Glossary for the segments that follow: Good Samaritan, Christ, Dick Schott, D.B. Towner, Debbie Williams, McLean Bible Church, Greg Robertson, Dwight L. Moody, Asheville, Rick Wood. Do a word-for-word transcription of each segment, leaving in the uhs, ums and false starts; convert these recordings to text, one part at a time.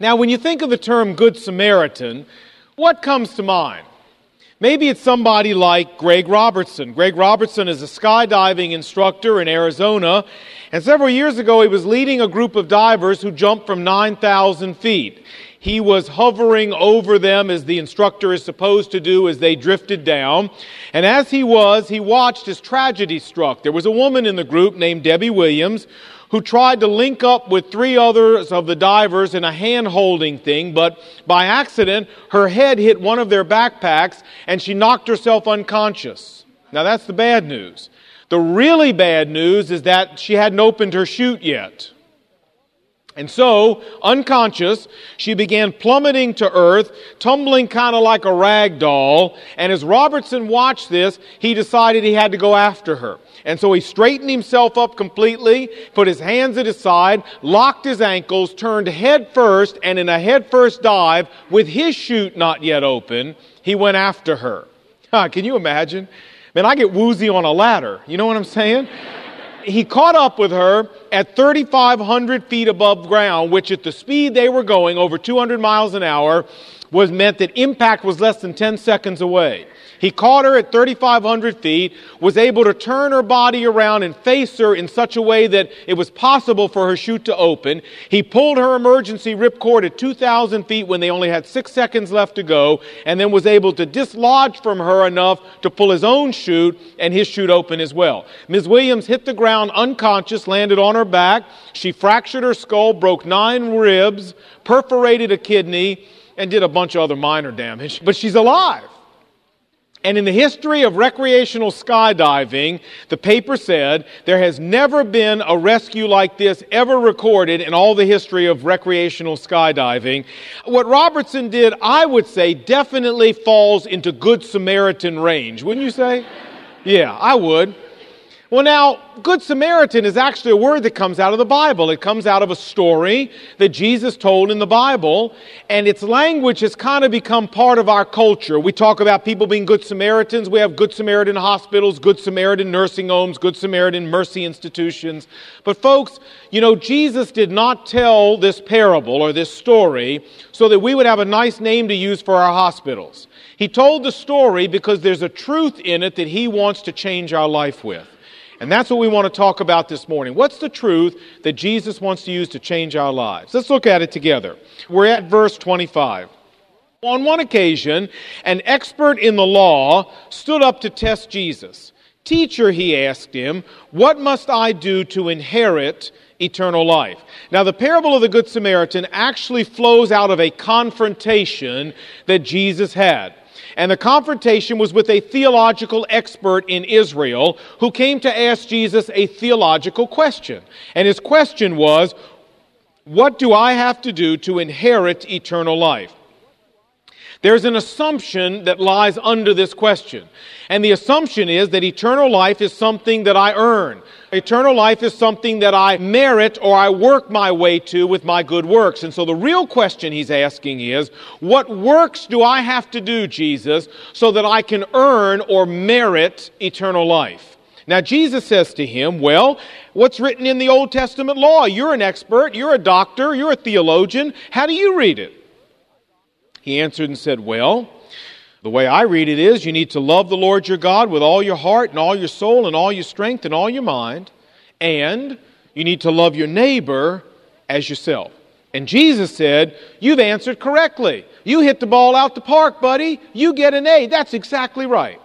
Now, when you think of the term Good Samaritan, what comes to mind? Maybe it's somebody like Greg Robertson. Greg Robertson is a skydiving instructor in Arizona, and several years ago he was leading a group of divers who jumped from nine thousand feet. He was hovering over them as the instructor is supposed to do as they drifted down, and as he was, he watched as tragedy struck. There was a woman in the group named Debbie Williams who tried to link up with three others of the divers in a hand-holding thing, but by accident, her head hit one of their backpacks and she knocked herself unconscious. Now that's the bad news. The really bad news is that she hadn't opened her chute yet. And so, unconscious, she began plummeting to earth, tumbling kind of like a rag doll. And as Robertson watched this, he decided he had to go after her. And so he straightened himself up completely, put his hands at his side, locked his ankles, turned head first, and in a head first dive, with his chute not yet open, he went after her. Huh, can you imagine? Man, I get woozy on a ladder. You know what I'm saying? He caught up with her at three thousand five hundred feet above ground, which at the speed they were going, over two hundred miles an hour, was meant that impact was less than ten seconds away. He caught her at three thousand five hundred feet, was able to turn her body around and face her in such a way that it was possible for her chute to open. He pulled her emergency ripcord at two thousand feet when they only had six seconds left to go, and then was able to dislodge from her enough to pull his own chute and his chute open as well. Miz Williams hit the ground unconscious, landed on her back. She fractured her skull, broke nine ribs, perforated a kidney, and did a bunch of other minor damage. But she's alive. And in the history of recreational skydiving, the paper said, there has never been a rescue like this ever recorded in all the history of recreational skydiving. What Robertson did, I would say, definitely falls into Good Samaritan range. Wouldn't you say? Yeah, I would. Well, now, Good Samaritan is actually a word that comes out of the Bible. It comes out of a story that Jesus told in the Bible, and its language has kind of become part of our culture. We talk about people being Good Samaritans. We have Good Samaritan hospitals, Good Samaritan nursing homes, Good Samaritan mercy institutions. But folks, you know, Jesus did not tell this parable or this story so that we would have a nice name to use for our hospitals. He told the story because there's a truth in it that he wants to change our life with. And that's what we want to talk about this morning. What's the truth that Jesus wants to use to change our lives? Let's look at it together. We're at verse twenty-five. On one occasion, an expert in the law stood up to test Jesus. Teacher, he asked him, what must I do to inherit eternal life? Now, the parable of the Good Samaritan actually flows out of a confrontation that Jesus had. And the confrontation was with a theological expert in Israel who came to ask Jesus a theological question. And his question was, what do I have to do to inherit eternal life? There's an assumption that lies under this question. And the assumption is that eternal life is something that I earn. Eternal life is something that I merit or I work my way to with my good works. And so the real question he's asking is, what works do I have to do, Jesus, so that I can earn or merit eternal life? Now, Jesus says to him, well, what's written in the Old Testament law? You're an expert, you're a doctor, you're a theologian. How do you read it? He answered and said, well, the way I read it is you need to love the Lord your God with all your heart and all your soul and all your strength and all your mind, and you need to love your neighbor as yourself. And Jesus said, you've answered correctly. You hit the ball out the park, buddy. You get an A. That's exactly right.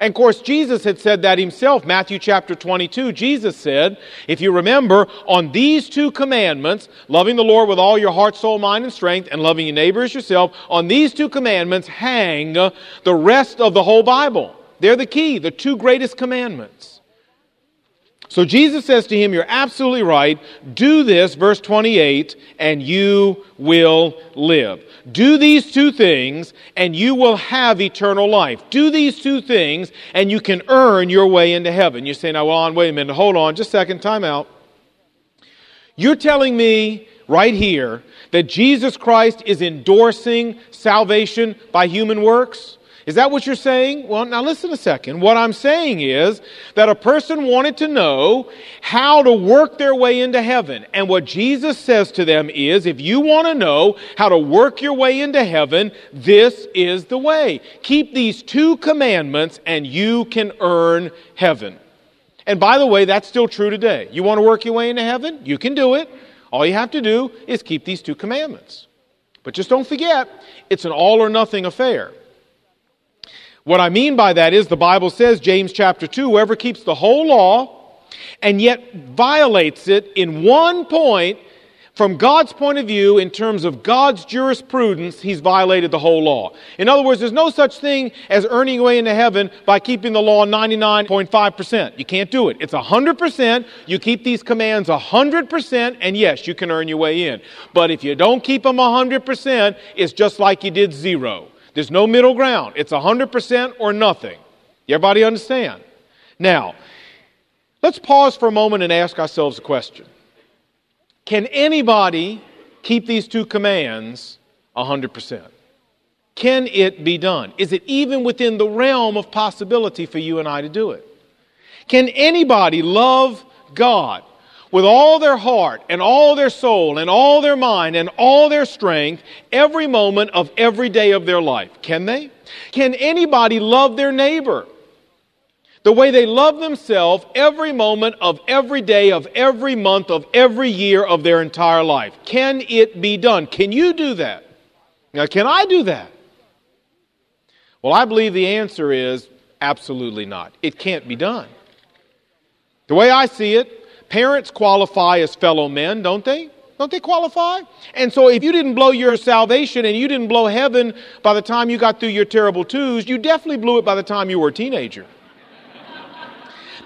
And of course, Jesus had said that himself. Matthew chapter twenty-two, Jesus said, if you remember, on these two commandments, loving the Lord with all your heart, soul, mind, and strength, and loving your neighbor as yourself, on these two commandments hang the rest of the whole Bible. They're the key, the two greatest commandments. So Jesus says to him, you're absolutely right. Do this, verse twenty-eight, and you will live. Do these two things, and you will have eternal life. Do these two things, and you can earn your way into heaven. You're saying, now, well, on, wait a minute, hold on, just a second, time out. You're telling me right here that Jesus Christ is endorsing salvation by human works? Is that what you're saying? Well, now listen a second. What I'm saying is that a person wanted to know how to work their way into heaven. And what Jesus says to them is, if you want to know how to work your way into heaven, this is the way. Keep these two commandments and you can earn heaven. And by the way, that's still true today. You want to work your way into heaven? You can do it. All you have to do is keep these two commandments. But just don't forget, it's an all or nothing affair. What I mean by that is the Bible says, James chapter two, whoever keeps the whole law and yet violates it in one point, from God's point of view, in terms of God's jurisprudence, he's violated the whole law. In other words, there's no such thing as earning your way into heaven by keeping the law ninety-nine point five percent. You can't do it. It's one hundred percent. You keep these commands one hundred percent, and yes, you can earn your way in. But if you don't keep them one hundred percent, it's just like you did zero. There's no middle ground. It's one hundred percent or nothing. Everybody understand? Now, let's pause for a moment and ask ourselves a question. Can anybody keep these two commands one hundred percent? Can it be done? Is it even within the realm of possibility for you and I to do it? Can anybody love God with all their heart and all their soul and all their mind and all their strength every moment of every day of their life? Can they? Can anybody love their neighbor the way they love themselves every moment of every day, of every month, of every year of their entire life? Can it be done? Can you do that? Now, can I do that? Well, I believe the answer is absolutely not. It can't be done. The way I see it, parents qualify as fellow men, don't they? Don't they qualify? And so if you didn't blow your salvation and you didn't blow heaven by the time you got through your terrible twos, you definitely blew it by the time you were a teenager.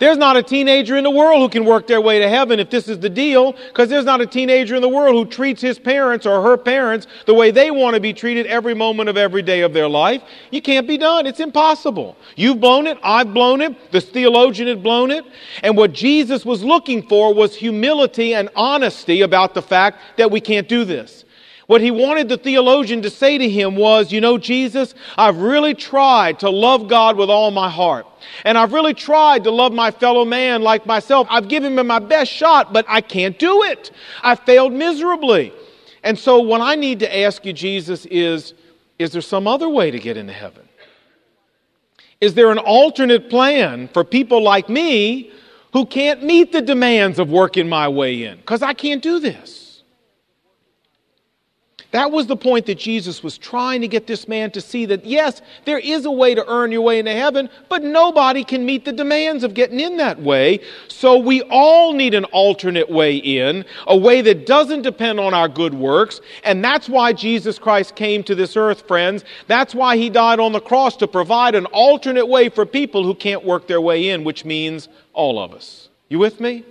There's not a teenager in the world who can work their way to heaven if this is the deal, because there's not a teenager in the world who treats his parents or her parents the way they want to be treated every moment of every day of their life. You can't be done. It's impossible. You've blown it. I've blown it. This theologian had blown it. And what Jesus was looking for was humility and honesty about the fact that we can't do this. What he wanted the theologian to say to him was, you know, Jesus, I've really tried to love God with all my heart. And I've really tried to love my fellow man like myself. I've given him my best shot, but I can't do it. I failed miserably. And so what I need to ask you, Jesus, is, is there some other way to get into heaven? Is there an alternate plan for people like me who can't meet the demands of working my way in? Because I can't do this. That was the point that Jesus was trying to get this man to see, that yes, there is a way to earn your way into heaven, but nobody can meet the demands of getting in that way. So we all need an alternate way in, a way that doesn't depend on our good works. And that's why Jesus Christ came to this earth, friends. That's why he died on the cross, to provide an alternate way for people who can't work their way in, which means all of us. You with me?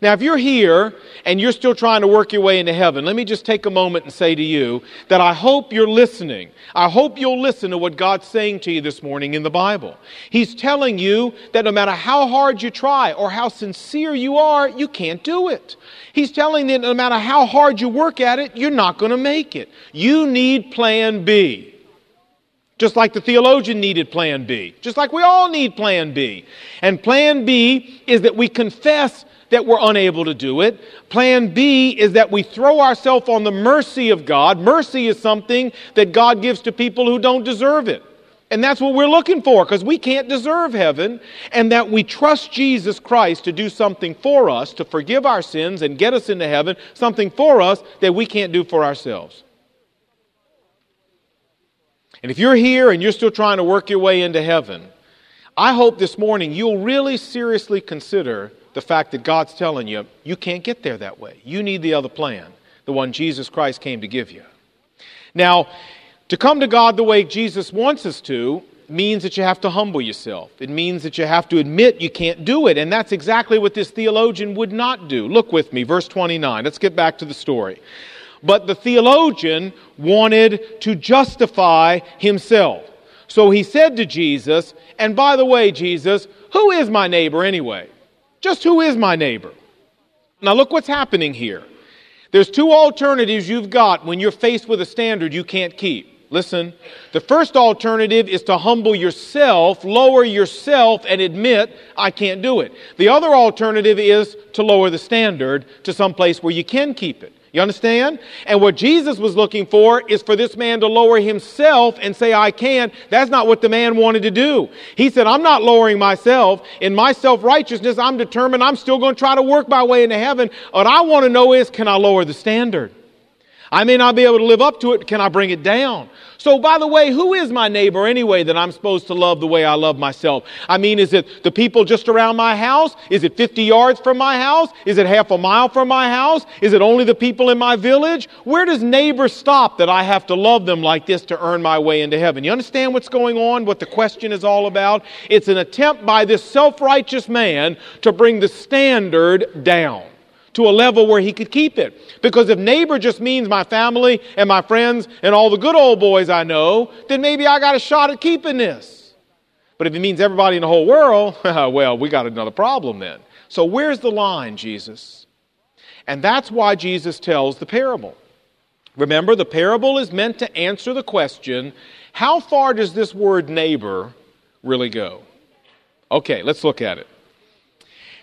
Now, if you're here and you're still trying to work your way into heaven, let me just take a moment and say to you that I hope you're listening. I hope you'll listen to what God's saying to you this morning in the Bible. He's telling you that no matter how hard you try or how sincere you are, you can't do it. He's telling you that no matter how hard you work at it, you're not going to make it. You need plan B. Just like the theologian needed plan B. Just like we all need plan B. And plan B is that we confess that we're unable to do it. Plan B is that we throw ourselves on the mercy of God. Mercy is something that God gives to people who don't deserve it. And that's what we're looking for, because we can't deserve heaven. And that we trust Jesus Christ to do something for us, to forgive our sins and get us into heaven, something for us that we can't do for ourselves. And if you're here and you're still trying to work your way into heaven, I hope this morning you'll really seriously consider the fact that God's telling you, you can't get there that way. You need the other plan, the one Jesus Christ came to give you. Now, to come to God the way Jesus wants us to means that you have to humble yourself. It means that you have to admit you can't do it. And that's exactly what this theologian would not do. Look with me, verse twenty-nine. Let's get back to the story. But the theologian wanted to justify himself. So he said to Jesus, and by the way, Jesus, who is my neighbor anyway? Just who is my neighbor? Now look what's happening here. There's two alternatives you've got when you're faced with a standard you can't keep. Listen, the first alternative is to humble yourself, lower yourself, and admit, I can't do it. The other alternative is to lower the standard to some place where you can keep it. You understand? And what Jesus was looking for is for this man to lower himself and say, I can. That's not what the man wanted to do. He said, I'm not lowering myself. In my self-righteousness, I'm determined I'm still going to try to work my way into heaven. What I want to know is, can I lower the standard? I may not be able to live up to it. Can I bring it down? So, by the way, who is my neighbor anyway that I'm supposed to love the way I love myself? I mean, is it the people just around my house? Is it fifty yards from my house? Is it half a mile from my house? Is it only the people in my village? Where does neighbor stop that I have to love them like this to earn my way into heaven? You understand what's going on, what the question is all about? It's an attempt by this self-righteous man to bring the standard down to a level where he could keep it. Because if neighbor just means my family and my friends and all the good old boys I know, then maybe I got a shot at keeping this. But if it means everybody in the whole world, well, we got another problem then. So where's the line, Jesus? And that's why Jesus tells the parable. Remember, the parable is meant to answer the question, how far does this word neighbor really go? Okay, let's look at it.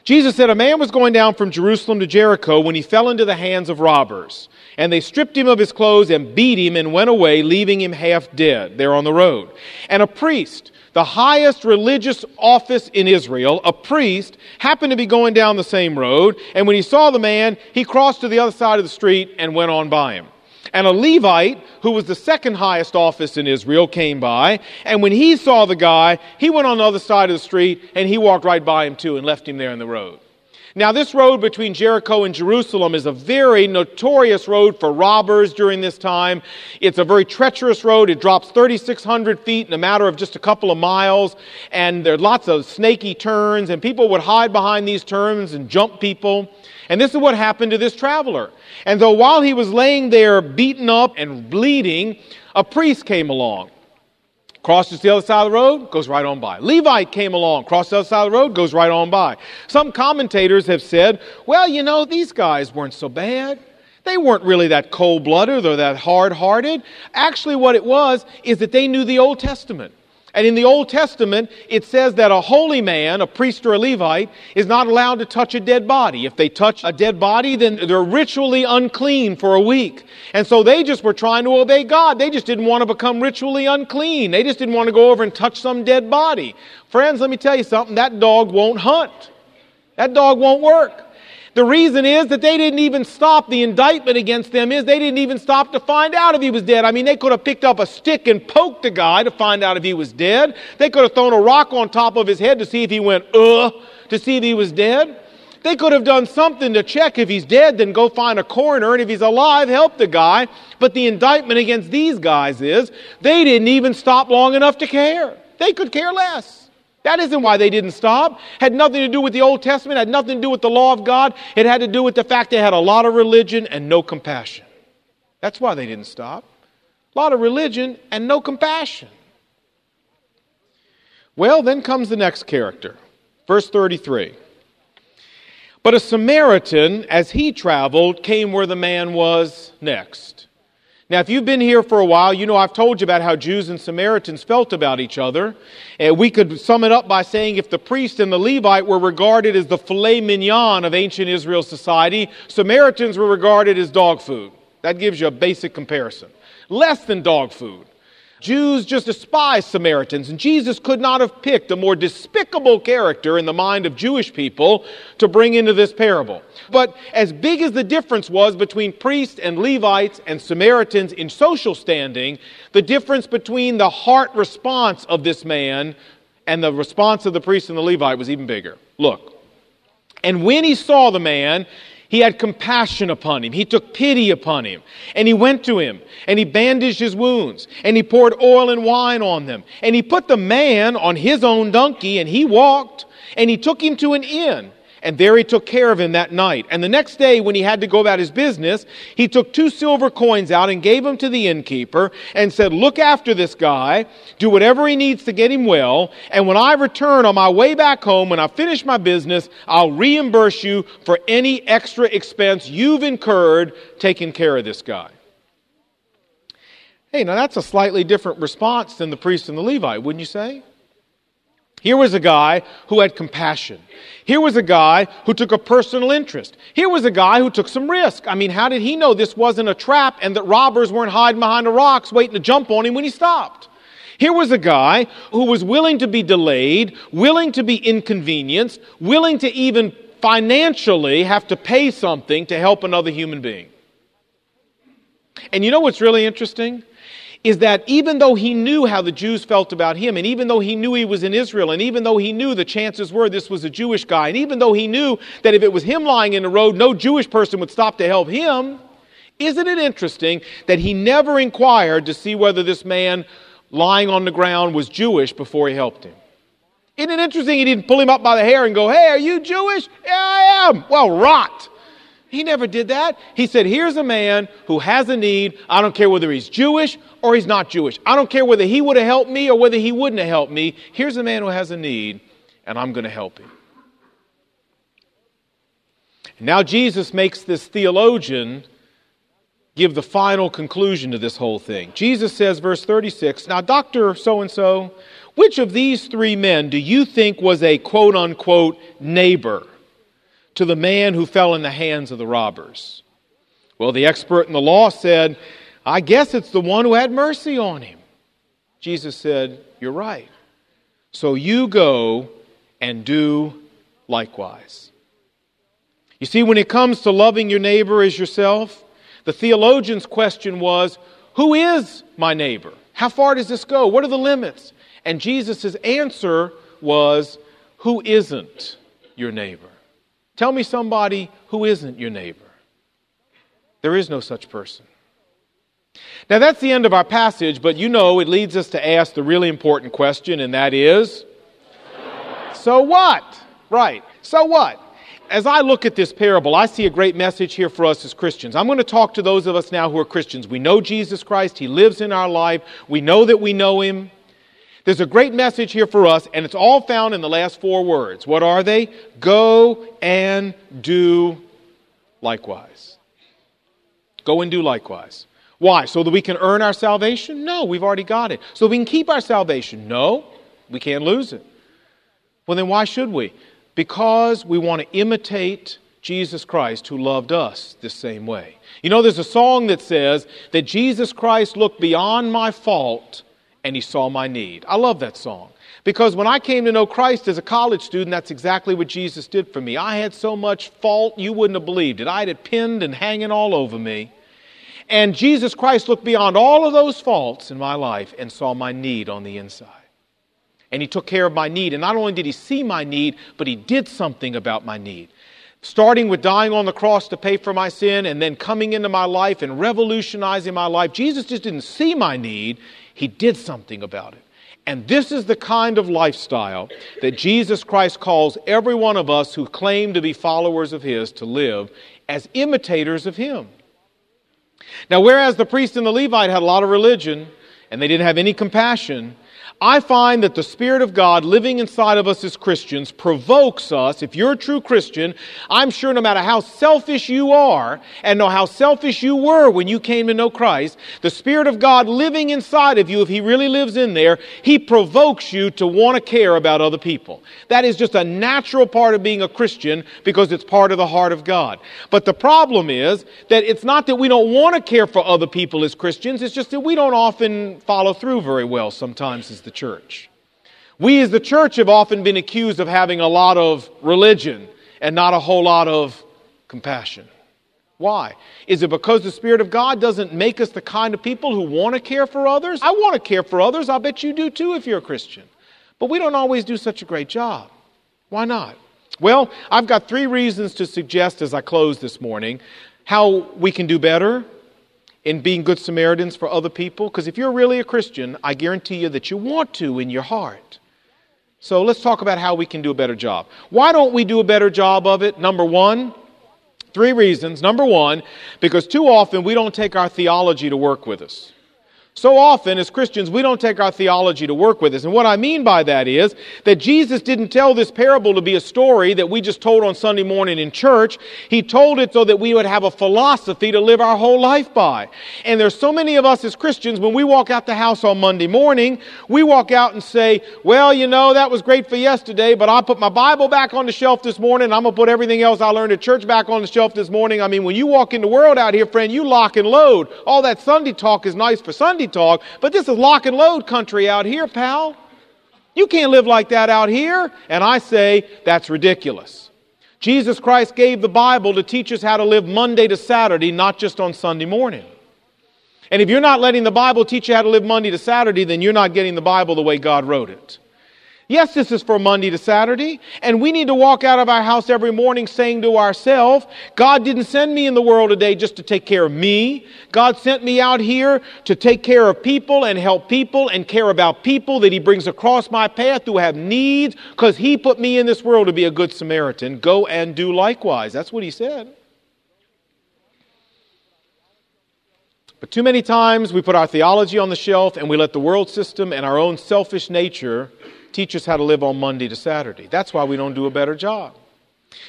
Jesus said, a man was going down from Jerusalem to Jericho when he fell into the hands of robbers. And they stripped him of his clothes and beat him and went away, leaving him half dead there on the road. And a priest, the highest religious office in Israel, a priest, happened to be going down the same road. And when he saw the man, he crossed to the other side of the street and went on by him. And a Levite, who was the second highest office in Israel, came by. And when he saw the guy, he went on the other side of the street, and he walked right by him too and left him there in the road. Now, this road between Jericho and Jerusalem is a very notorious road for robbers during this time. It's a very treacherous road. It drops three thousand six hundred feet in a matter of just a couple of miles. And there are lots of snaky turns, and people would hide behind these turns and jump people. And this is what happened to this traveler. And so while he was laying there beaten up and bleeding, a priest came along. Crosses the other side of the road, goes right on by. Levite came along, crossed the other side of the road, goes right on by. Some commentators have said, well, you know, these guys weren't so bad. They weren't really that cold-blooded or that hard-hearted. Actually, what it was is that they knew the Old Testament. And in the Old Testament, it says that a holy man, a priest or a Levite, is not allowed to touch a dead body. If they touch a dead body, then they're ritually unclean for a week. And so they just were trying to obey God. They just didn't want to become ritually unclean. They just didn't want to go over and touch some dead body. Friends, let me tell you something. That dog won't hunt. That dog won't work. The reason is that they didn't even stop. The indictment against them is they didn't even stop to find out if he was dead. I mean, they could have picked up a stick and poked the guy to find out if he was dead. They could have thrown a rock on top of his head to see if he went, uh, to see if he was dead. They could have done something to check if he's dead, then go find a coroner, and if he's alive, help the guy. But the indictment against these guys is they didn't even stop long enough to care. They could care less. That isn't why they didn't stop. Had nothing to do with the Old Testament, had nothing to do with the law of God. It had to do with the fact they had a lot of religion and no compassion. That's why they didn't stop. A lot of religion and no compassion. Well, then comes the next character. Verse thirty-three. But a Samaritan, as he traveled, came where the man was next. Now, if you've been here for a while, you know I've told you about how Jews and Samaritans felt about each other. And we could sum it up by saying if the priest and the Levite were regarded as the filet mignon of ancient Israel society, Samaritans were regarded as dog food. That gives you a basic comparison. Less than dog food. Jews just despised Samaritans, and Jesus could not have picked a more despicable character in the mind of Jewish people to bring into this parable. But as big as the difference was between priests and Levites and Samaritans in social standing, the difference between the heart response of this man and the response of the priest and the Levite was even bigger. Look, and when he saw the man, he had compassion upon him. He took pity upon him. And he went to him, and he bandaged his wounds, and he poured oil and wine on them. And he put the man on his own donkey, and he walked, and he took him to an inn. And there he took care of him that night. And the next day, when he had to go about his business, he took two silver coins out and gave them to the innkeeper and said, look after this guy, do whatever he needs to get him well, and when I return on my way back home, when I finish my business, I'll reimburse you for any extra expense you've incurred taking care of this guy. Hey, now that's a slightly different response than the priest and the Levite, wouldn't you say? Here was a guy who had compassion. Here was a guy who took a personal interest. Here was a guy who took some risk. I mean, how did he know this wasn't a trap and that robbers weren't hiding behind the rocks waiting to jump on him when he stopped? Here was a guy who was willing to be delayed, willing to be inconvenienced, willing to even financially have to pay something to help another human being. And you know what's really interesting? Is that even though he knew how the Jews felt about him, and even though he knew he was in Israel, and even though he knew the chances were this was a Jewish guy, and even though he knew that if it was him lying in the road, no Jewish person would stop to help him, isn't it interesting that he never inquired to see whether this man lying on the ground was Jewish before he helped him? Isn't it interesting he didn't pull him up by the hair and go, "Hey, are you Jewish?" "Yeah, I am." "Well, rot." He never did that. He said, here's a man who has a need. I don't care whether he's Jewish or he's not Jewish. I don't care whether he would have helped me or whether he wouldn't have helped me. Here's a man who has a need, and I'm going to help him. Now Jesus makes this theologian give the final conclusion to this whole thing. Jesus says, verse thirty-six, "Now, Doctor so-and-so, which of these three men do you think was a quote-unquote neighbor to the man who fell in the hands of the robbers?" Well, the expert in the law said, "I guess it's the one who had mercy on him." Jesus said, "You're right. So you go and do likewise." You see, when it comes to loving your neighbor as yourself, the theologian's question was, who is my neighbor? How far does this go? What are the limits? And Jesus' answer was, who isn't your neighbor? Tell me somebody who isn't your neighbor. There is no such person. Now that's the end of our passage, but you know it leads us to ask the really important question, and that is, so what? Right, so what? As I look at this parable, I see a great message here for us as Christians. I'm going to talk to those of us now who are Christians. We know Jesus Christ. He lives in our life. We know that we know Him. There's a great message here for us, and it's all found in the last four words. What are they? Go and do likewise. Go and do likewise. Why? So that we can earn our salvation? No, we've already got it. So we can keep our salvation? No, we can't lose it. Well, then why should we? Because we want to imitate Jesus Christ, who loved us the same way. You know, there's a song that says that Jesus Christ looked beyond my fault and He saw my need. I love that song. Because when I came to know Christ as a college student, that's exactly what Jesus did for me. I had so much fault you wouldn't have believed it. I had it pinned and hanging all over me. And Jesus Christ looked beyond all of those faults in my life and saw my need on the inside. And He took care of my need. And not only did He see my need, but He did something about my need. Starting with dying on the cross to pay for my sin and then coming into my life and revolutionizing my life. Jesus just didn't see my need. He did something about it. And this is the kind of lifestyle that Jesus Christ calls every one of us who claim to be followers of His to live as imitators of Him. Now, whereas the priest and the Levite had a lot of religion and they didn't have any compassion, I find that the Spirit of God living inside of us as Christians provokes us. If you're a true Christian, I'm sure no matter how selfish you are, and know how selfish you were when you came to know Christ, the Spirit of God living inside of you, if He really lives in there, He provokes you to want to care about other people. That is just a natural part of being a Christian because it's part of the heart of God. But the problem is that it's not that we don't want to care for other people as Christians, it's just that we don't often follow through very well sometimes as the church. We as the church have often been accused of having a lot of religion and not a whole lot of compassion. Why? Is it because the Spirit of God doesn't make us the kind of people who want to care for others? I want to care for others. I bet you do too if you're a Christian. But we don't always do such a great job. Why not? Well, I've got three reasons to suggest as I close this morning how we can do better in being good Samaritans for other people. Because if you're really a Christian, I guarantee you that you want to in your heart. So let's talk about how we can do a better job. Why don't we do a better job of it? Number one, three reasons. Number one, because too often we don't take our theology to work with us. So often, as Christians, we don't take our theology to work with us. And what I mean by that is that Jesus didn't tell this parable to be a story that we just told on Sunday morning in church. He told it so that we would have a philosophy to live our whole life by. And there's so many of us as Christians, when we walk out the house on Monday morning, we walk out and say, well, you know, that was great for yesterday, but I'll put my Bible back on the shelf this morning. I'm going to put everything else I learned at church back on the shelf this morning. I mean, when you walk in the world out here, friend, you lock and load. All that Sunday talk is nice for Sunday talk, but this is lock and load country out here, pal. You can't live like that out here. And I say, that's ridiculous. Jesus Christ gave the Bible to teach us how to live Monday to Saturday, not just on Sunday morning. And if you're not letting the Bible teach you how to live Monday to Saturday, then you're not getting the Bible the way God wrote it. Yes, this is for Monday to Saturday, and we need to walk out of our house every morning saying to ourselves, God didn't send me in the world today just to take care of me. God sent me out here to take care of people and help people and care about people that He brings across my path who have needs, because He put me in this world to be a good Samaritan. Go and do likewise. That's what He said. But too many times we put our theology on the shelf and we let the world system and our own selfish nature teach us how to live on Monday to Saturday. That's why we don't do a better job.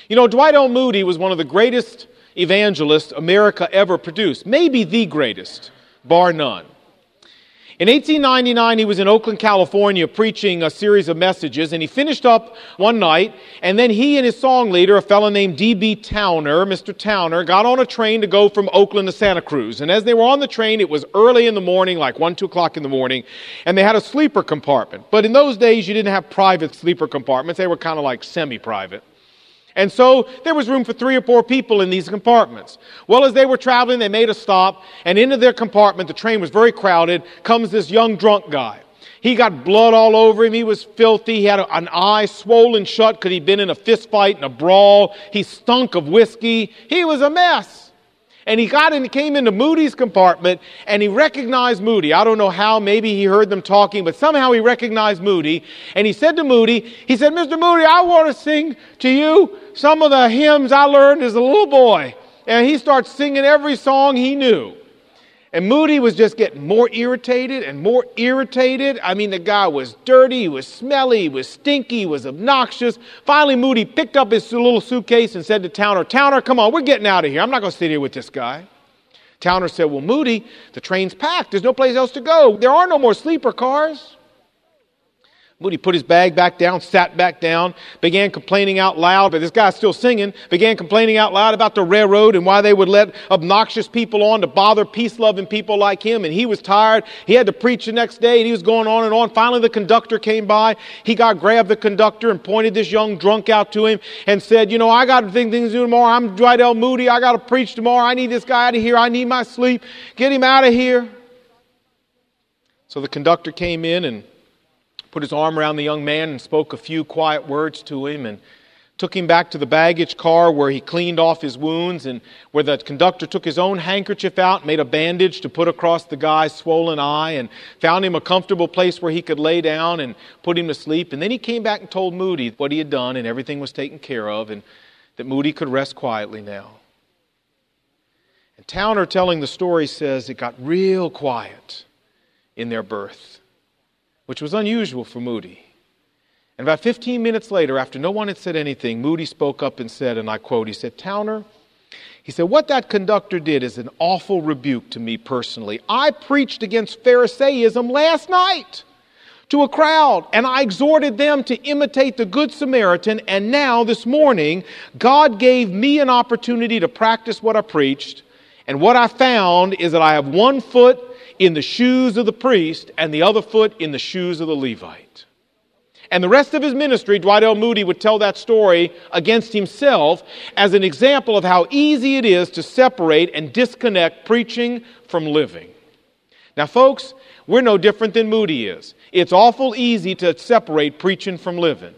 You know, Dwight L. Moody was one of the greatest evangelists America ever produced, maybe the greatest, bar none. In eighteen ninety-nine, he was in Oakland, California, preaching a series of messages, and he finished up one night, and then he and his song leader, a fellow named D B Towner, Mister Towner, got on a train to go from Oakland to Santa Cruz. And as they were on the train, it was early in the morning, like one, two o'clock in the morning, and they had a sleeper compartment. But in those days, you didn't have private sleeper compartments. They were kind of like semi-private. And so there was room for three or four people in these compartments. Well, as they were traveling, they made a stop, and into their compartment, the train was very crowded, comes this young drunk guy. He got blood all over him. He was filthy. He had a, an eye swollen shut because he'd been in a fist fight and a brawl. He stunk of whiskey. He was a mess. And he got in, came into Moody's compartment, and he recognized Moody. I don't know how. Maybe he heard them talking, but somehow he recognized Moody. And he said to Moody, he said, Mister Moody, I want to sing to you some of the hymns I learned as a little boy. And he starts singing every song he knew. And Moody was just getting more irritated and more irritated. I mean, the guy was dirty, he was smelly, he was stinky, he was obnoxious. Finally, Moody picked up his little suitcase and said to Towner, Towner, come on, we're getting out of here. I'm not going to sit here with this guy. Towner said, well, Moody, the train's packed. There's no place else to go. There are no more sleeper cars. Moody put his bag back down, sat back down, began complaining out loud, but this guy's still singing, began complaining out loud about the railroad and why they would let obnoxious people on to bother peace-loving people like him. And he was tired. He had to preach the next day, and he was going on and on. Finally, the conductor came by. He got grabbed the conductor and pointed this young drunk out to him and said, you know, I got to think things to do tomorrow. I'm Dwight L. Moody. I got to preach tomorrow. I need this guy out of here. I need my sleep. Get him out of here. So the conductor came in and put his arm around the young man and spoke a few quiet words to him and took him back to the baggage car where he cleaned off his wounds and where the conductor took his own handkerchief out, made a bandage to put across the guy's swollen eye and found him a comfortable place where he could lay down and put him to sleep. And then he came back and told Moody what he had done and everything was taken care of and that Moody could rest quietly now. And Towner, telling the story, says it got real quiet in their berth, which was unusual for Moody. And about fifteen minutes later, after no one had said anything, Moody spoke up and said, and I quote, he said, Towner, he said, what that conductor did is an awful rebuke to me personally. I preached against Pharisaism last night to a crowd, and I exhorted them to imitate the Good Samaritan, and now, this morning, God gave me an opportunity to practice what I preached, and what I found is that I have one foot in the shoes of the priest and the other foot in the shoes of the Levite. And the rest of his ministry, Dwight L. Moody would tell that story against himself as an example of how easy it is to separate and disconnect preaching from living. Now, folks, we're no different than Moody is. It's awful easy to separate preaching from living.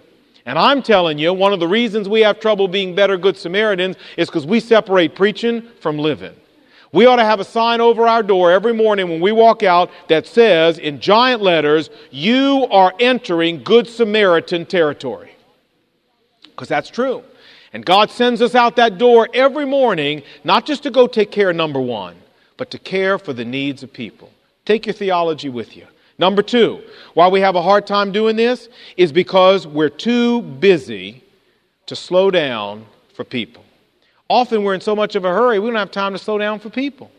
And I'm telling you, one of the reasons we have trouble being better Good Samaritans is because we separate preaching from living. We ought to have a sign over our door every morning when we walk out that says, in giant letters, you are entering Good Samaritan territory. Because that's true. And God sends us out that door every morning, not just to go take care of number one, but to care for the needs of people. Take your theology with you. Number two, why we have a hard time doing this is because we're too busy to slow down for people. Often we're in so much of a hurry, we don't have time to slow down for people.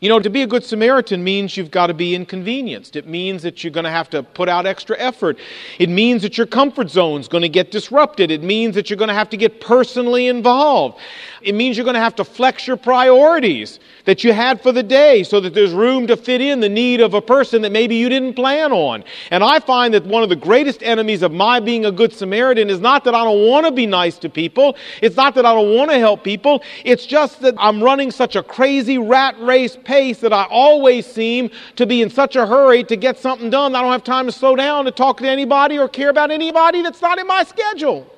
You know, to be a good Samaritan means you've got to be inconvenienced. It means that you're going to have to put out extra effort. It means that your comfort zone's going to get disrupted. It means that you're going to have to get personally involved. It means you're going to have to flex your priorities that you had for the day so that there's room to fit in the need of a person that maybe you didn't plan on. And I find that one of the greatest enemies of my being a good Samaritan is not that I don't want to be nice to people. It's not that I don't want to help people. It's just that I'm running such a crazy rat race pace that I always seem to be in such a hurry to get something done. I don't have time to slow down to talk to anybody or care about anybody that's not in my schedule.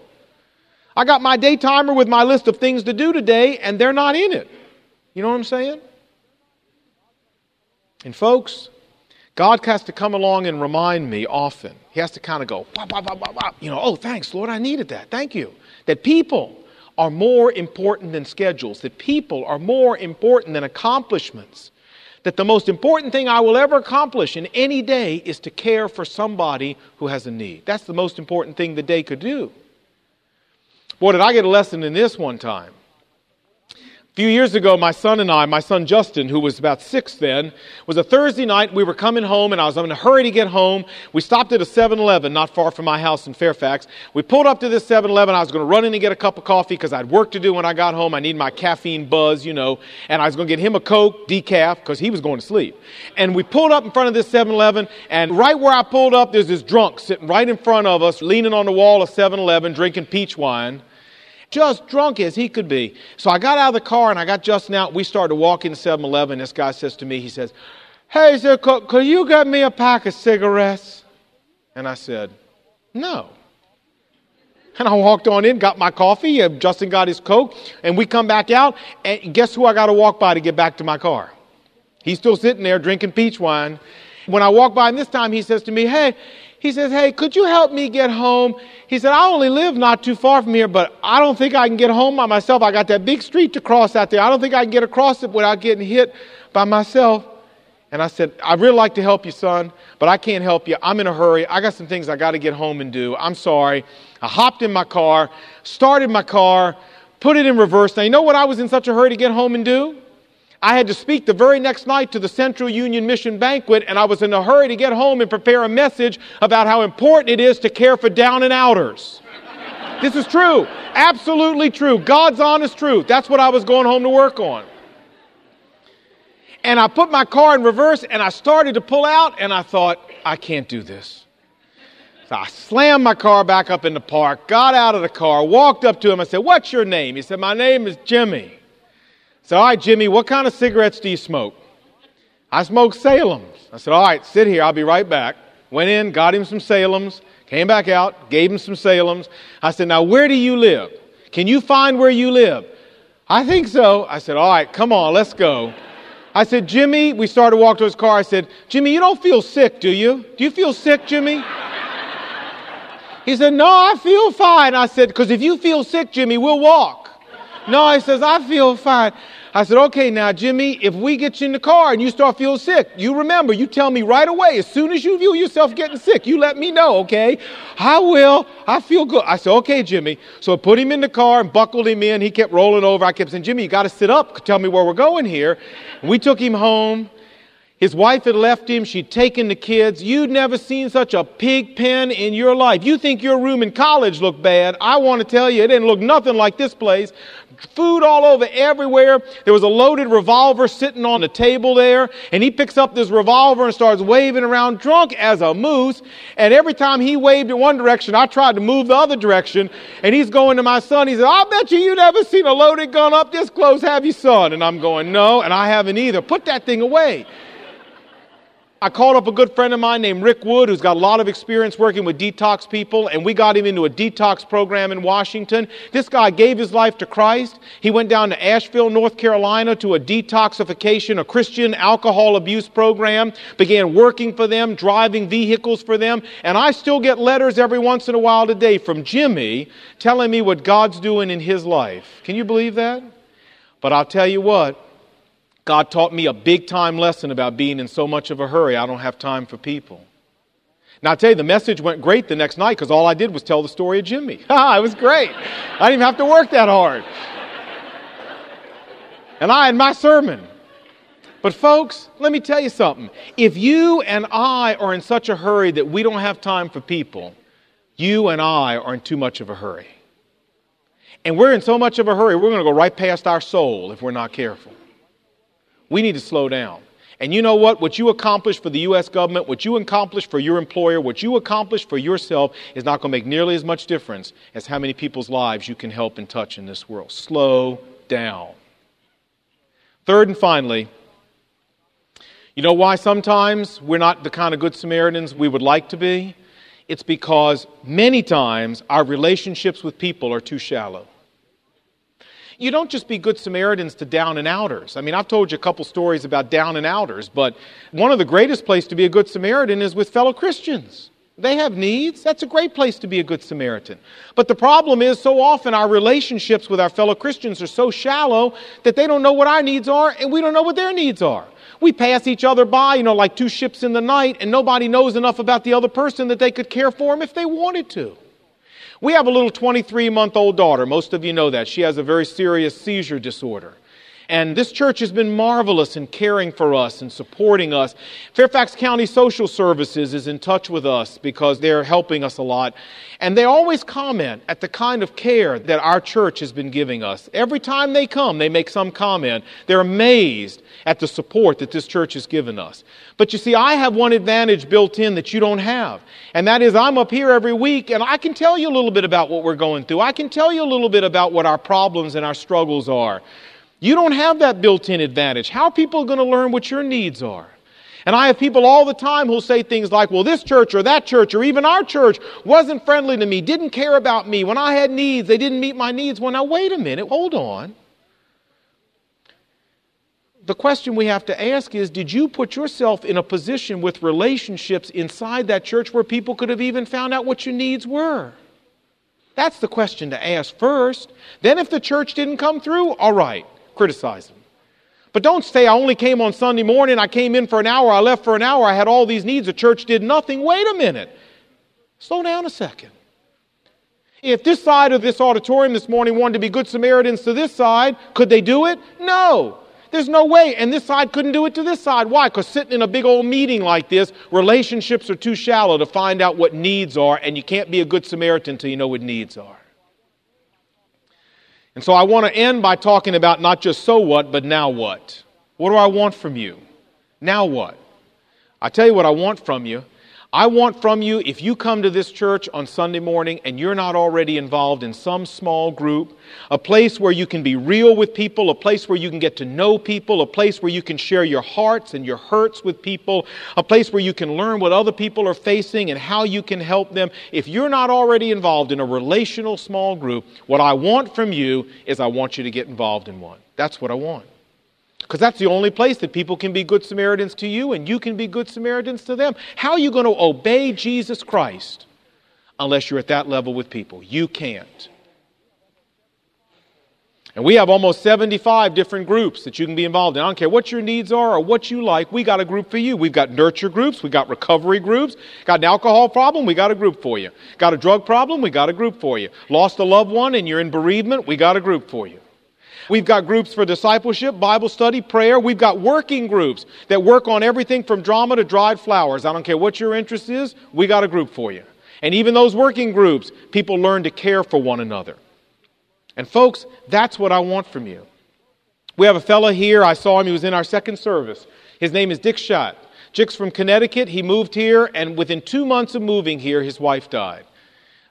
I got my day timer with my list of things to do today, and they're not in it. You know what I'm saying? And folks, God has to come along and remind me often. He has to kind of go, bah, bah, bah, bah, bah. You know, oh, thanks, Lord, I needed that. Thank you. That people are more important than schedules, that people are more important than accomplishments, that the most important thing I will ever accomplish in any day is to care for somebody who has a need. That's the most important thing the day could do. Boy, did I get a lesson in this one time. A few years ago, my son and I, my son Justin, who was about six then, was a Thursday night. We were coming home, and I was in a hurry to get home. We stopped at a seven eleven not far from my house in Fairfax. We pulled up to this seven eleven. I was going to run in and get a cup of coffee because I had work to do when I got home. I needed my caffeine buzz, you know, and I was going to get him a Coke, decaf, because he was going to sleep. And we pulled up in front of this seven eleven, and right where I pulled up, there's this drunk sitting right in front of us, leaning on the wall of seven eleven, drinking peach wine. Just drunk as he could be. So I got out of the car and I got Justin out. We started to walk into seven eleven. This guy says to me, he says, hey, sir, could, could you get me a pack of cigarettes? And I said, no. And I walked on in, got my coffee. And Justin got his Coke. And we come back out. And guess who I got to walk by to get back to my car? He's still sitting there drinking peach wine. When I walk by him this time, he says to me, hey, He says, hey, could you help me get home? He said, I only live not too far from here, but I don't think I can get home by myself. I got that big street to cross out there. I don't think I can get across it without getting hit by myself. And I said, I'd really like to help you, son, but I can't help you. I'm in a hurry. I got some things I got to get home and do. I'm sorry. I hopped in my car, started my car, put it in reverse. Now, you know what I was in such a hurry to get home and do? I had to speak the very next night to the Central Union Mission Banquet, and I was in a hurry to get home and prepare a message about how important it is to care for down and outers. This is true. Absolutely true. God's honest truth. That's what I was going home to work on. And I put my car in reverse, and I started to pull out, and I thought, I can't do this. So I slammed my car back up in the park, got out of the car, walked up to him. I said, what's your name? He said, my name is Jimmy. So, all right, Jimmy, what kind of cigarettes do you smoke? I smoke Salem's. I said, all right, sit here. I'll be right back. Went in, got him some Salem's, came back out, gave him some Salem's. I said, now, where do you live? Can you find where you live? I think so. I said, all right, come on, let's go. I said, Jimmy, we started to walk to his car. I said, Jimmy, you don't feel sick, do you? Do you feel sick, Jimmy? He said, no, I feel fine. I said, because if you feel sick, Jimmy, we'll walk. No, he says, I feel fine. I said, okay, now, Jimmy, if we get you in the car and you start feeling sick, you remember, you tell me right away. As soon as you feel yourself getting sick, you let me know, okay? I will. I feel good. I said, okay, Jimmy. So I put him in the car and buckled him in. He kept rolling over. I kept saying, Jimmy, you got to sit up. Tell me where we're going here. And we took him home. His wife had left him. She'd taken the kids. You'd never seen such a pig pen in your life. You think your room in college looked bad. I want to tell you, it didn't look nothing like this place. Food all over everywhere. There was a loaded revolver sitting on the table there. And he picks up this revolver and starts waving around drunk as a moose. And every time he waved in one direction, I tried to move the other direction. And he's going to my son. He said, I bet you you've never seen a loaded gun up this close, have you, son? And I'm going, no, and I haven't either. Put that thing away. I called up a good friend of mine named Rick Wood, who's got a lot of experience working with detox people, and we got him into a detox program in Washington. This guy gave his life to Christ. He went down to Asheville, North Carolina, to a detoxification, a Christian alcohol abuse program, began working for them, driving vehicles for them, and I still get letters every once in a while today from Jimmy telling me what God's doing in his life. Can you believe that? But I'll tell you what, God taught me a big-time lesson about being in so much of a hurry, I don't have time for people. Now, I tell you, the message went great the next night because all I did was tell the story of Jimmy. Ha, it was great. I didn't even have to work that hard. And I had my sermon. But folks, let me tell you something. If you and I are in such a hurry that we don't have time for people, you and I are in too much of a hurry. And we're in so much of a hurry, we're going to go right past our soul if we're not careful. We need to slow down. And you know what? What you accomplish for the U S government, what you accomplish for your employer, what you accomplish for yourself is not going to make nearly as much difference as how many people's lives you can help and touch in this world. Slow down. Third and finally, you know why sometimes we're not the kind of good Samaritans we would like to be? It's because many times our relationships with people are too shallow. You don't just be good Samaritans to down and outers. I mean, I've told you a couple stories about down and outers, but one of the greatest places to be a good Samaritan is with fellow Christians. They have needs. That's a great place to be a good Samaritan. But the problem is so often our relationships with our fellow Christians are so shallow that they don't know what our needs are and we don't know what their needs are. We pass each other by, you know, like two ships in the night, and nobody knows enough about the other person that they could care for them if they wanted to. We have a little twenty-three-month-old daughter. Most of you know that. She has a very serious seizure disorder. And this church has been marvelous in caring for us and supporting us. Fairfax County Social Services is in touch with us because they're helping us a lot. And they always comment at the kind of care that our church has been giving us. Every time they come, they make some comment. They're amazed at the support that this church has given us. But you see, I have one advantage built in that you don't have. And that is I'm up here every week and I can tell you a little bit about what we're going through. I can tell you a little bit about what our problems and our struggles are. You don't have that built-in advantage. How are people going to learn what your needs are? And I have people all the time who'll say things like, well, this church or that church or even our church wasn't friendly to me, didn't care about me. When I had needs, they didn't meet my needs. Well, now, wait a minute. Hold on. The question we have to ask is, did you put yourself in a position with relationships inside that church where people could have even found out what your needs were? That's the question to ask first. Then if the church didn't come through, all right. Criticize them. But don't say, I only came on Sunday morning, I came in for an hour, I left for an hour, I had all these needs, the church did nothing. Wait a minute. Slow down a second. If this side of this auditorium this morning wanted to be good Samaritans to this side, could they do it? No. There's no way. And this side couldn't do it to this side. Why? Because sitting in a big old meeting like this, relationships are too shallow to find out what needs are, and you can't be a good Samaritan until you know what needs are. And so I want to end by talking about not just so what, but now what. What do I want from you? Now what? I tell you what I want from you. I want from you, if you come to this church on Sunday morning and you're not already involved in some small group, a place where you can be real with people, a place where you can get to know people, a place where you can share your hearts and your hurts with people, a place where you can learn what other people are facing and how you can help them. If you're not already involved in a relational small group, what I want from you is I want you to get involved in one. That's what I want. Because that's the only place that people can be good Samaritans to you and you can be good Samaritans to them. How are you going to obey Jesus Christ unless you're at that level with people? You can't. And we have almost seventy-five different groups that you can be involved in. I don't care what your needs are or what you like. We got a group for you. We've got nurture groups. We've got recovery groups. Got an alcohol problem? We got a group for you. Got a drug problem? We got a group for you. Lost a loved one and you're in bereavement? We got a group for you. We've got groups for discipleship, Bible study, prayer. We've got working groups that work on everything from drama to dried flowers. I don't care what your interest is, we got a group for you. And even those working groups, people learn to care for one another. And folks, that's what I want from you. We have a fella here, I saw him, he was in our second service. His name is Dick Schott. Dick's from Connecticut, he moved here, and within two months of moving here, his wife died.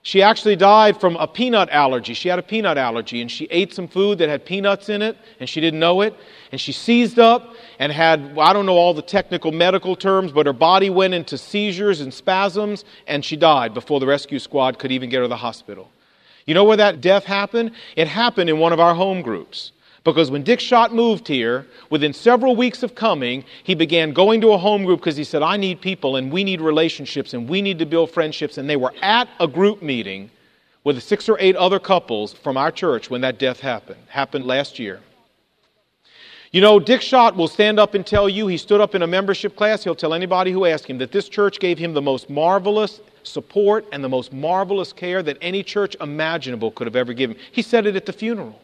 She actually died from a peanut allergy. She had a peanut allergy, and she ate some food that had peanuts in it, and she didn't know it. And she seized up and had, I don't know all the technical medical terms, but her body went into seizures and spasms, and she died before the rescue squad could even get her to the hospital. You know where that death happened? It happened in one of our home groups. Because when Dick Schott moved here, within several weeks of coming, he began going to a home group because he said, I need people and we need relationships and we need to build friendships. And they were at a group meeting with six or eight other couples from our church when that death happened. Happened last year. You know, Dick Schott will stand up and tell you, he stood up in a membership class, he'll tell anybody who asked him that this church gave him the most marvelous support and the most marvelous care that any church imaginable could have ever given. He said it at the funeral.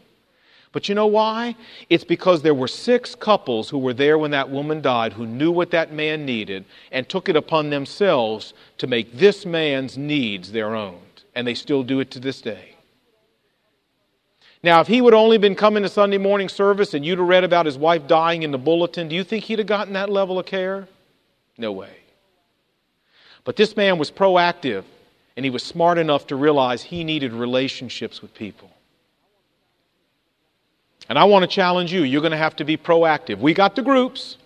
But you know why? It's because there were six couples who were there when that woman died who knew what that man needed and took it upon themselves to make this man's needs their own. And they still do it to this day. Now, if he would only been coming to Sunday morning service and you'd have read about his wife dying in the bulletin, do you think he'd have gotten that level of care? No way. But this man was proactive, and he was smart enough to realize he needed relationships with people. And I want to challenge you. You're going to have to be proactive. We got the groups,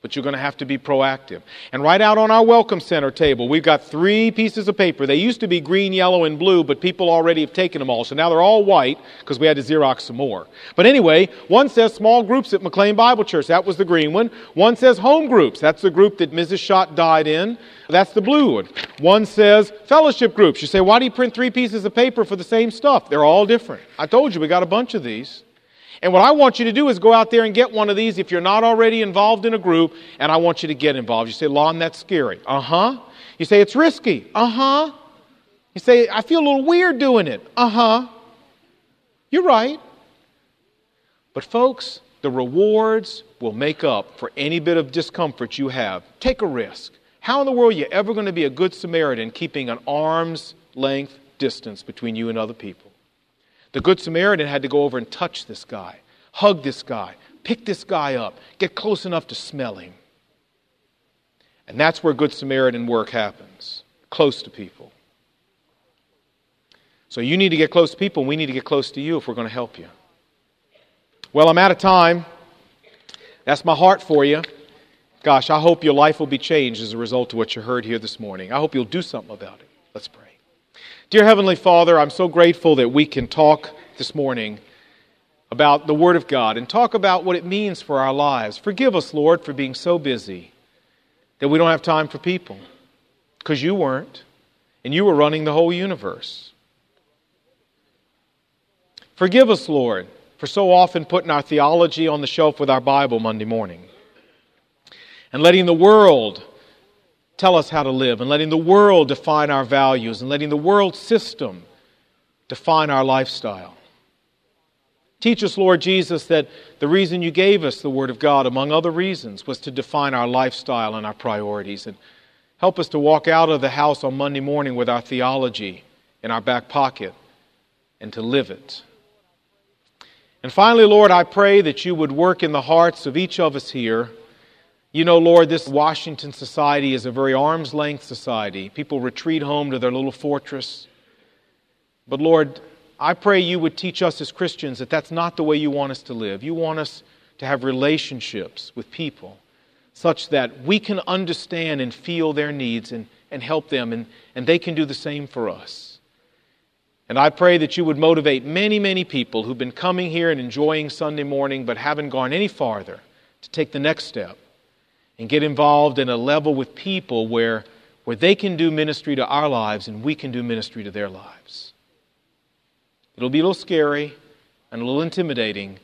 but you're going to have to be proactive. And right out on our Welcome Center table, we've got three pieces of paper. They used to be green, yellow, and blue, but people already have taken them all. So now they're all white because we had to Xerox some more. But anyway, one says small groups at McLean Bible Church. That was the green one. One says home groups. That's the group that Missus Schott died in. That's the blue one. One says fellowship groups. You say, why do you print three pieces of paper for the same stuff? They're all different. I told you we got a bunch of these. And what I want you to do is go out there and get one of these if you're not already involved in a group, and I want you to get involved. You say, Lon, that's scary. Uh-huh. You say, it's risky. Uh-huh. You say, I feel a little weird doing it. Uh-huh. You're right. But folks, the rewards will make up for any bit of discomfort you have. Take a risk. How in the world are you ever going to be a good Samaritan keeping an arm's length distance between you and other people? The Good Samaritan had to go over and touch this guy, hug this guy, pick this guy up, get close enough to smell him. And that's where Good Samaritan work happens, close to people. So you need to get close to people, and we need to get close to you if we're going to help you. Well, I'm out of time. That's my heart for you. Gosh, I hope your life will be changed as a result of what you heard here this morning. I hope you'll do something about it. Let's pray. Dear Heavenly Father, I'm so grateful that we can talk this morning about the Word of God and talk about what it means for our lives. Forgive us, Lord, for being so busy that we don't have time for people, because you weren't, and you were running the whole universe. Forgive us, Lord, for so often putting our theology on the shelf with our Bible Monday morning and letting the world tell us how to live, and letting the world define our values, and letting the world system define our lifestyle. Teach us, Lord Jesus, that the reason you gave us the Word of God, among other reasons, was to define our lifestyle and our priorities. And help us to walk out of the house on Monday morning with our theology in our back pocket and to live it. And finally, Lord, I pray that you would work in the hearts of each of us here. You know, Lord, this Washington society is a very arm's-length society. People retreat home to their little fortress. But, Lord, I pray you would teach us as Christians that that's not the way you want us to live. You want us to have relationships with people such that we can understand and feel their needs and, and help them, and, and they can do the same for us. And I pray that you would motivate many, many people who've been coming here and enjoying Sunday morning but haven't gone any farther to take the next step and get involved in a level with people where, where they can do ministry to our lives and we can do ministry to their lives. It'll be a little scary and a little intimidating,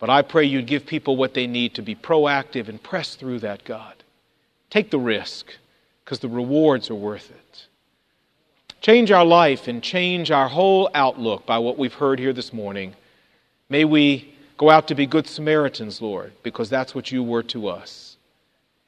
but I pray you'd give people what they need to be proactive and press through that, God. Take the risk, because the rewards are worth it. Change our life and change our whole outlook by what we've heard here this morning. May we go out to be good Samaritans, Lord, because that's what you were to us.